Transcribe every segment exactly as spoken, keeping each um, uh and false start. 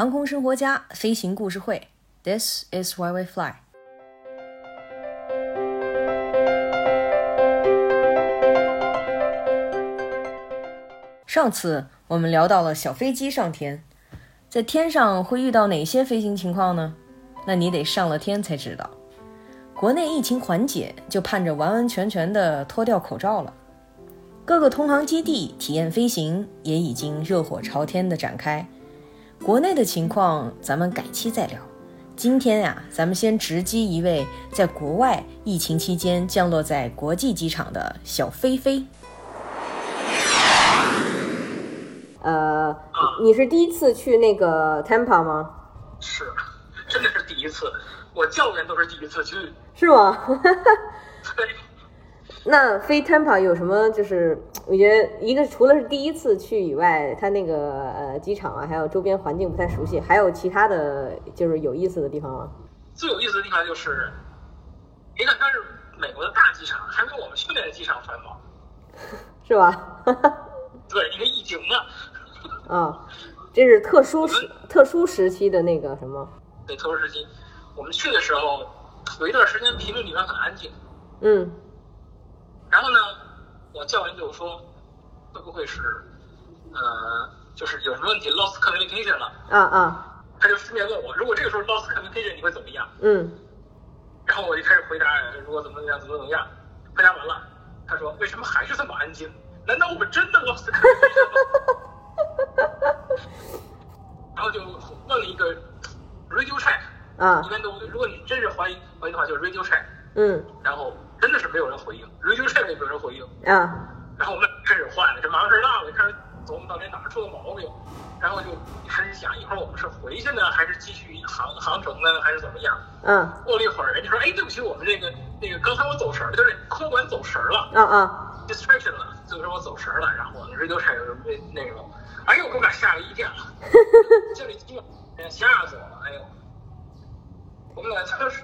航空生活家飞行故事会 This is why we fly。 上次我们聊到了小飞机上天，在天上会遇到哪些飞行情况呢？那你得上了天才知道。国内疫情缓解，就盼着完完全全的脱掉口罩了。各个同行基地体验飞行也已经热火朝天的展开。国内的情况咱们改期再聊，今天呀、啊，咱们先直击一位在国外疫情期间降落在国际机场的小飞飞。呃，你是第一次去那个 Tampa 吗？是，真的是第一次，我教员都是第一次去。是吗？对。那飞 Tampa 有什么？就是我觉得一个除了是第一次去以外，它那个呃机场啊，还有周边环境不太熟悉，还有其他的就是有意思的地方吗？最有意思的地方就是，你看它是美国的大机场，还没有我们训练的机场繁忙，是吧？对，因为疫情呢。啊，这是特殊时特殊时期的那个什么？对，特殊时期，我们去的时候有一段时间评论里面很安静。嗯。然后呢，我教员就说，会不会是，呃，就是有什么问题 lost communication 了？啊啊！他就顺便问我，如果这个时候 lost communication 你会怎么样？嗯。然后我就开始回答，如果怎么怎么样，怎么怎么样。回答完了，他说，为什么还是这么安静？难道我们真的 lost communication 吗？然后就问了一个 radio check。啊。一般都，如果你真是怀疑怀疑的话，就是 radio check。嗯。然后。真的是没有人回应 ，radio check 也没有人回应啊。然后我们开始换了，这麻烦事大了，开始琢磨到底哪儿出了毛病，然后就开始想一会儿我们是回去呢，还是继续航航程呢，还是怎么样？嗯。过了一会儿，人家说：“哎，对不起，我们这个那个刚才我走神了，就是空管走神了，嗯嗯 ，distraction 了，就是我走神了。”然后我们 radio check 那那个，哎呦，给我俩吓了一跳，这里今晚吓死我了，哎呦，我们俩确实。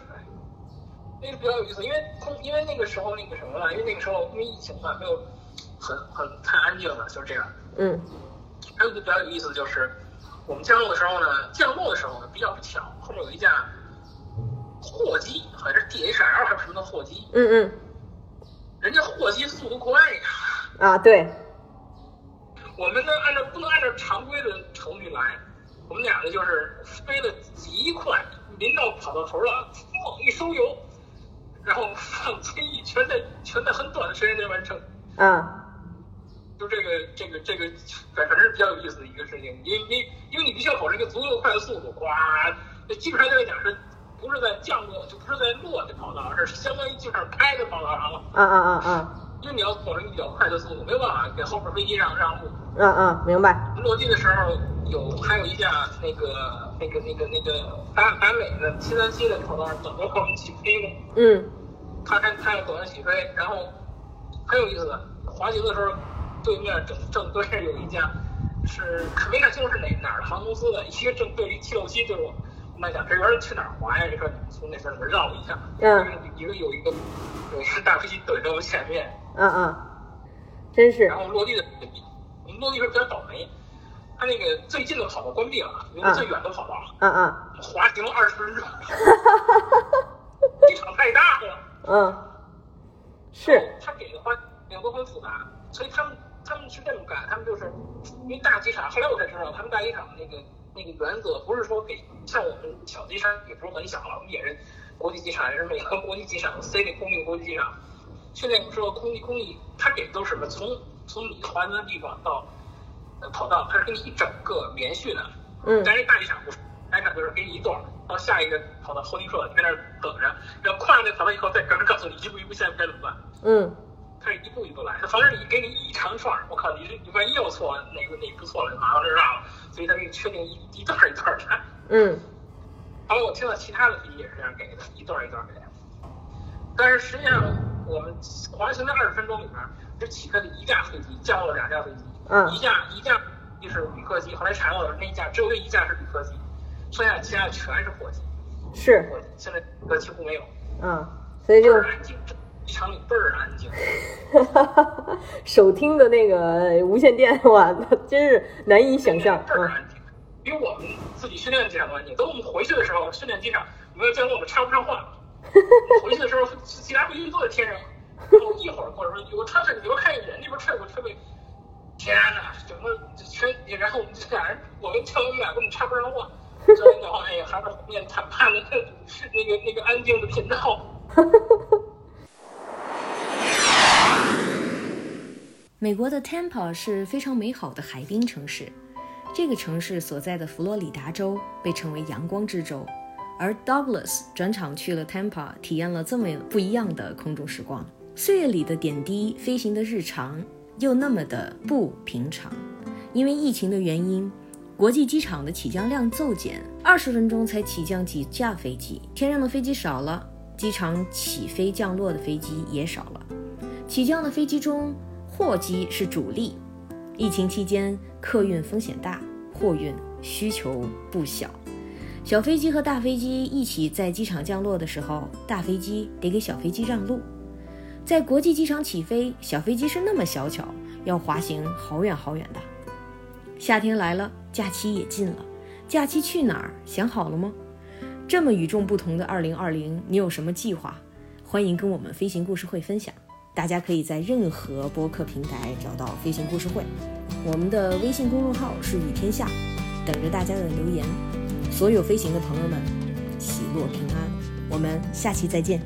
那个比较有意思，因为因为那个时候那个什么了，因为那个时候因为疫情嘛，没有很很太安静了，就是这样。嗯。还有一个比较有意思的就是，我们降落的时候呢，降落的时候呢比较巧，后面有一架货机，好像是 D H L 还是什么的货机。嗯嗯。人家货机速度快呀。啊，对。我们呢，按照不能按照常规的程序来，我们俩呢就是飞得极快，临到跑到头了，猛一收油。然后放飞翼，全在全在很短的时间内完成。嗯，就这个这个这个，反正是比较有意思的一个事情。因为你因为你必须要保持一个足够快的速度，哇，基本上就讲是不是在降落，就不是在落的跑道，而是相当于基本上拍的跑道上了。嗯嗯嗯嗯。因为你要保证比较快的速度，没有办法给后边飞机让让路。嗯嗯，明白。落地的时候有还有一架那个那个那个那个达达美的七三七的跑道上等着我们起飞呢。嗯。他看他要等着起飞，然后很有意思的，滑行的时候，对面正正对着有一架是没看清楚是哪哪儿的航空公司的，一个正对着七六七对着我，我们俩讲这人去哪儿滑呀？这说从那边里边绕一下，嗯，一个有一个有一个大飞机怼在我前面，嗯嗯，真是。然后落地的，我们落地时候比较倒霉，他那个最近的跑道关闭了，因为最远的跑道，嗯嗯，我们滑行了二十分钟，机场太大了。嗯，是他给的话两个很复杂，所以他们他们是这么干，他们就是因为大机场，后来我才知道他们大机场那个那个原则不是说给像我们小机场也不是很小了，我们也是国际机场，也是美国国际机场 C 的空地国际机场，现在我们说空地空地，他给的都是什么从从你滑行的地方到呃跑道，他是给你一整个连续的，嗯，但是大机场不是。开场就是给你一段，到下一个跑到后停车，你在那儿等着，然后跨那跑道以后再刚才告诉你一步一步下一步该怎么办。嗯，他是一步一步来，他反正你给你一长串，我靠，你你万一又错了哪个哪个不错了，马上就让了，所以他给你确定一一段一段来。嗯，然后我听到其他的飞机也是这样给的，一段一段给的。但是实际上我们滑行的二十分钟里面，只起飞了一架飞机，降落了两架飞机，嗯，一架一架就是旅客机，后来查到的那一架只有那一架是旅客机。剩下其他全是火机，是火机，现在都几乎没有。嗯，所以就安静，机场里倍儿安静。手听的那个无线电哇，真是难以想象。倍儿安静，因为我们自己训练这两段，你等我们回去的时候，训练机场没有见过我们插不上话。回去的时候，其他飞机都在天上。我一会儿或者说我穿着，你给我看一眼，那边踹我踹背。天哪，整个全，然后我们这俩人，我跟教练俩根本插不上话。教练讲话，哎呀，还是面谈判的那个那个那个安静的频道。美国的 Tampa 是非常美好的海滨城市，这个城市所在的佛罗里达州被称为阳光之州，而 Douglas 转场去了 Tampa， 体验了这么不一样的空中时光。岁月里的点滴，飞行的日常又那么的不平常。因为疫情的原因，国际机场的起降量骤减，二十分钟才起降几架飞机，天上的飞机少了，机场起飞降落的飞机也少了。起降的飞机中，货机是主力。疫情期间，客运风险大，货运需求不小。小飞机和大飞机一起在机场降落的时候，大飞机得给小飞机让路。在国际机场起飞，小飞机是那么小巧，要滑行好远好远的。夏天来了，假期也近了，假期去哪儿想好了吗？这么与众不同的二零二零，你有什么计划？欢迎跟我们飞行故事会分享。大家可以在任何播客平台找到飞行故事会，我们的微信公众号是雨天下，等着大家的留言。所有飞行的朋友们，喜乐平安，我们下期再见。